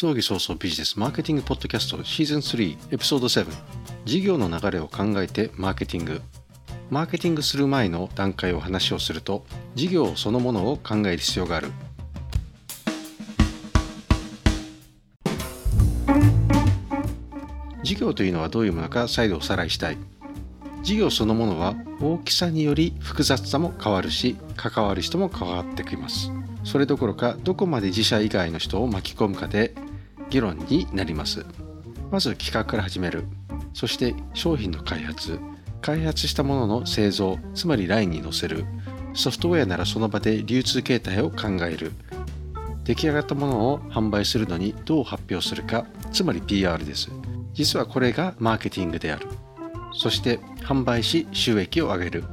葬儀早々ビジネスマーケティングポッドキャストシーズン3エピソード7、事業の流れを考えてマーケティングする前の段階を話をすると、事業そのものを考える必要がある。事業というのはどういうものか再度おさらいしたい。事業そのものは大きさにより複雑さも変わるし、関わる人も変わってきます。それどころかどこまで自社以外の人を巻き込むかで議論になります。まず企画から始める。そして商品の開発したものの製造、つまりラインに載せる。ソフトウェアならその場で流通形態を考える。出来上がったものを販売するのにどう発表するか、つまり PR です。実はこれがマーケティングである。そして販売し収益を上げる。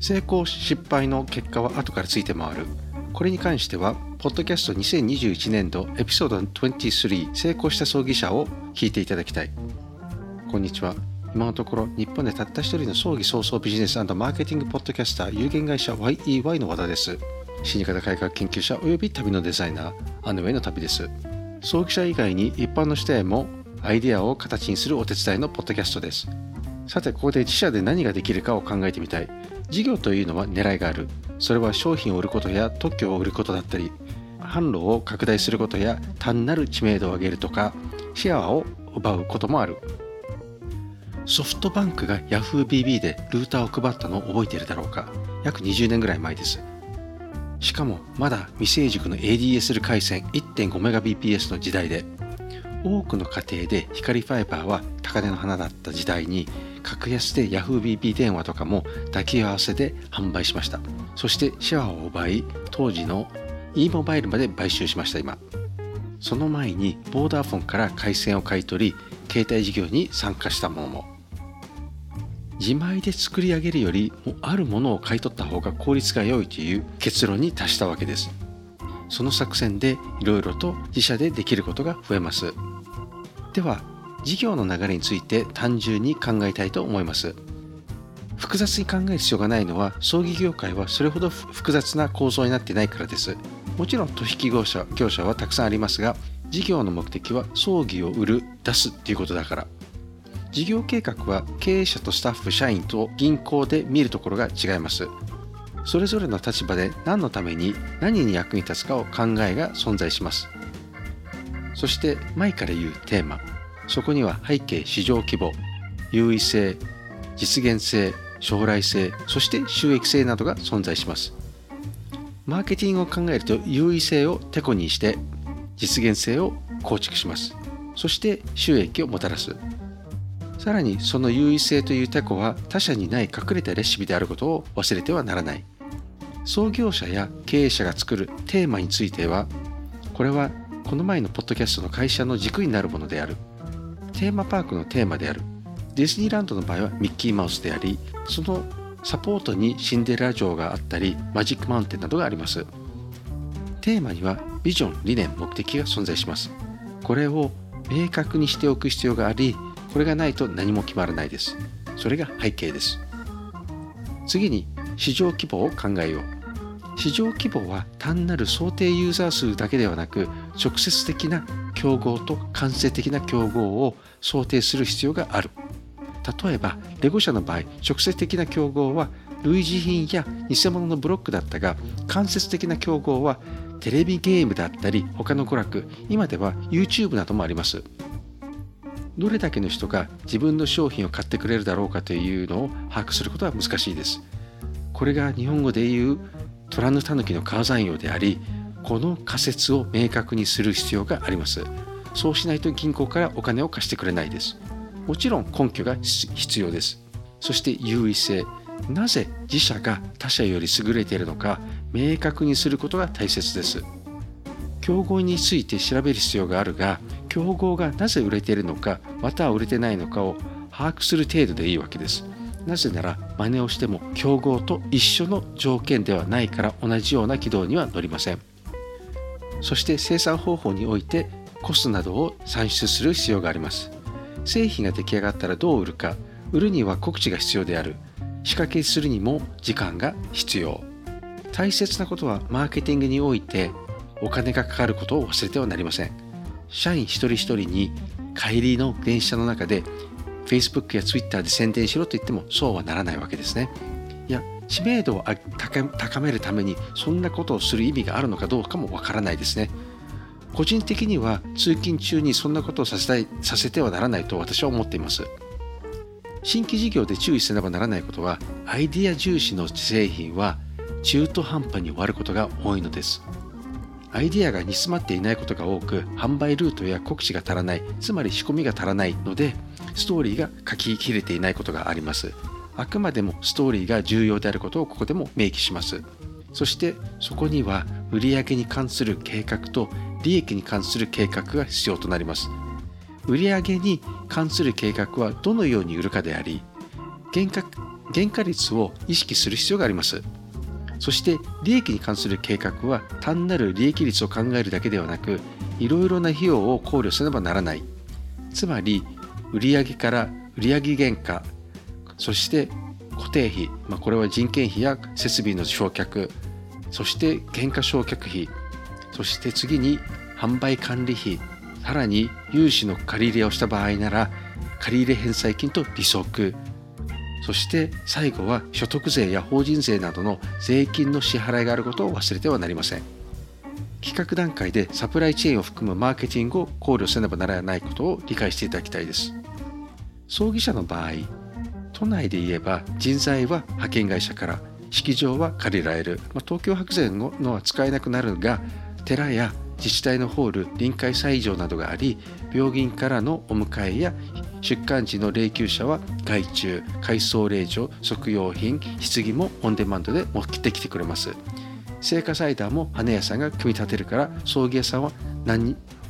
成功失敗の結果は後からついて回る。これに関してはポッドキャスト2021年度エピソード23、成功した葬儀者を聞いていただきたい。こんにちは。今のところ日本でたった一人の葬儀早々ビジネス&マーケティングポッドキャスター有限会社 YEY の和田です。死に方改革研究者および旅のデザイナーアヌウェイの旅です。葬儀者以外に一般の人へもアイデアを形にするお手伝いのポッドキャストです。さて、ここで自社で何ができるかを考えてみたい。事業というのは狙いがある。それは商品を売ることや特許を売ることだったり、販路を拡大することや単なる知名度を上げるとか、シェアを奪うこともある。ソフトバンクが Yahoo!BB でルーターを配ったのを覚えているだろうか。約20年ぐらい前です。しかもまだ未成熟の ADSL 回線 1.5Mbps の時代で、多くの家庭で光ファイバーは高値の花だった時代に、格安で Yahoo!BB 電話とかも抱き合わせで販売しました。そしてシェアを奪い、当時の e モバイルまで買収しました。今その前にボーダーフォンから回線を買い取り、携帯事業に参加したものも。自前で作り上げるよりもあるものを買い取った方が効率が良いという結論に達したわけです。その作戦でいろいろと自社でできることが増えます。では事業の流れについて単純に考えたいと思います。複雑に考える必要がないのは、葬儀業界はそれほど複雑な構造になっていないからです。もちろん取引業者はたくさんありますが、事業の目的は葬儀を売る、出すということだから。事業計画は経営者とスタッフ、社員と銀行で見るところが違います。それぞれの立場で何のために何に役に立つかを考えが存在します。そして前から言うテーマ、そこには背景、市場規模、優位性、実現性、将来性、そして収益性などが存在します。マーケティングを考えると優位性をてこにして、実現性を構築します。そして収益をもたらす。さらにその優位性というてこは他社にない隠れたレシピであることを忘れてはならない。創業者や経営者が作るテーマについては、これはこの前のポッドキャストの会社の軸になるものである。テーマパークのテーマである。ディズニーランドの場合はミッキーマウスであり、そのサポートにシンデレラ城があったり、マジックマウンテンなどがあります。テーマにはビジョン、理念、目的が存在します。これを明確にしておく必要があり、これがないと何も決まらないです。それが背景です。次に市場規模を考えよう。市場規模は単なる想定ユーザー数だけではなく、直接的な競合と間接的な競合を想定する必要がある。例えばレゴ社の場合、直接的な競合は類似品や偽物のブロックだったが、間接的な競合はテレビゲームだったり他の娯楽、今では YouTube などもあります。どれだけの人が自分の商品を買ってくれるだろうかというのを把握することは難しいです。これが日本語でいう虎の狸の皮算用であり、この仮説を明確にする必要があります。そうしないと銀行からお金を貸してくれないです。もちろん根拠が必要です。そして優位性、なぜ自社が他社より優れているのか明確にすることが大切です。競合について調べる必要があるが、競合がなぜ売れているのか、または売れてないのかを把握する程度でいいわけです。なぜなら真似をしても競合と一緒の条件ではないから、同じような軌道には乗りません。そして生産方法においてコストなどを算出する必要があります。製品が出来上がったらどう売るか、売るには告知が必要である。仕掛けするにも時間が必要。大切なことはマーケティングにおいてお金がかかることを忘れてはなりません。社員一人一人に帰りの電車の中で Facebook や Twitter で宣伝しろと言ってもそうはならないわけですね。いや、知名度を高めるためにそんなことをする意味があるのかどうかもわからないですね。個人的には通勤中にそんなことをさせてはならないと私は思っています。新規事業で注意せねばならないことは、アイディア重視の製品は中途半端に終わることが多いのです。アイディアが煮詰まっていないことが多く、販売ルートや告知が足らない、つまり仕込みが足らないので、ストーリーが書き切れていないことがあります。あくまでもストーリーが重要であることをここでも明記します。そしてそこには売上に関する計画と利益に関する計画が必要となります。売上に関する計画はどのように売るかであり、原価率を意識する必要があります。そして利益に関する計画は単なる利益率を考えるだけではなく、いろいろな費用を考慮せねばならない。つまり売上から売上原価、そして固定費、これは人件費や設備の償却、そして原価償却費、そして次に販売管理費、さらに融資の借り入れをした場合なら借入返済金と利息、そして最後は所得税や法人税などの税金の支払いがあることを忘れてはなりません。企画段階でサプライチェーンを含むマーケティングを考慮せねばならないことを理解していただきたいです。葬儀社の場合、都内で言えば人材は派遣会社から、式場は借りられる、東京白山のは使えなくなるが、寺や自治体のホール、臨海斎場などがあり、病院からのお迎えや出棺時の霊柩車は外注、改葬霊場、即用品、棺もオンデマンドで持ってきてくれます。生花祭壇も花屋さんが組み立てるから、葬儀屋さんは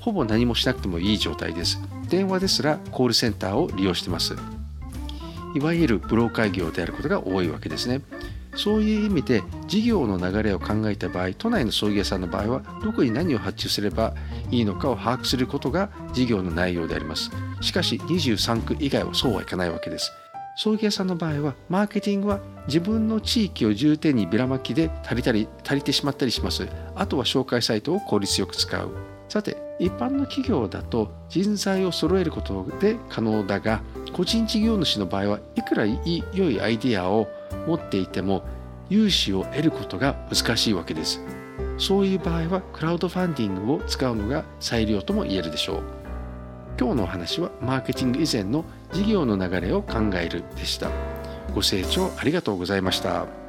ほぼ何もしなくてもいい状態です。電話ですらコールセンターを利用してます。いわゆるブローカー業であることが多いわけですね。そういう意味で事業の流れを考えた場合、都内の葬儀屋さんの場合はどこに何を発注すればいいのかを把握することが事業の内容であります。しかし23区以外はそうはいかないわけです。葬儀屋さんの場合はマーケティングは自分の地域を重点にビラまきで足りてしまったりします。あとは紹介サイトを効率よく使う。さて、一般の企業だと人材を揃えることで可能だが、個人事業主の場合はいくら良いアイディアを持っていても融資を得ることが難しいわけです。そういう場合はクラウドファンディングを使うのが最良とも言えるでしょう。今日のお話はマーケティング以前の事業の流れを考えるでした。ご清聴ありがとうございました。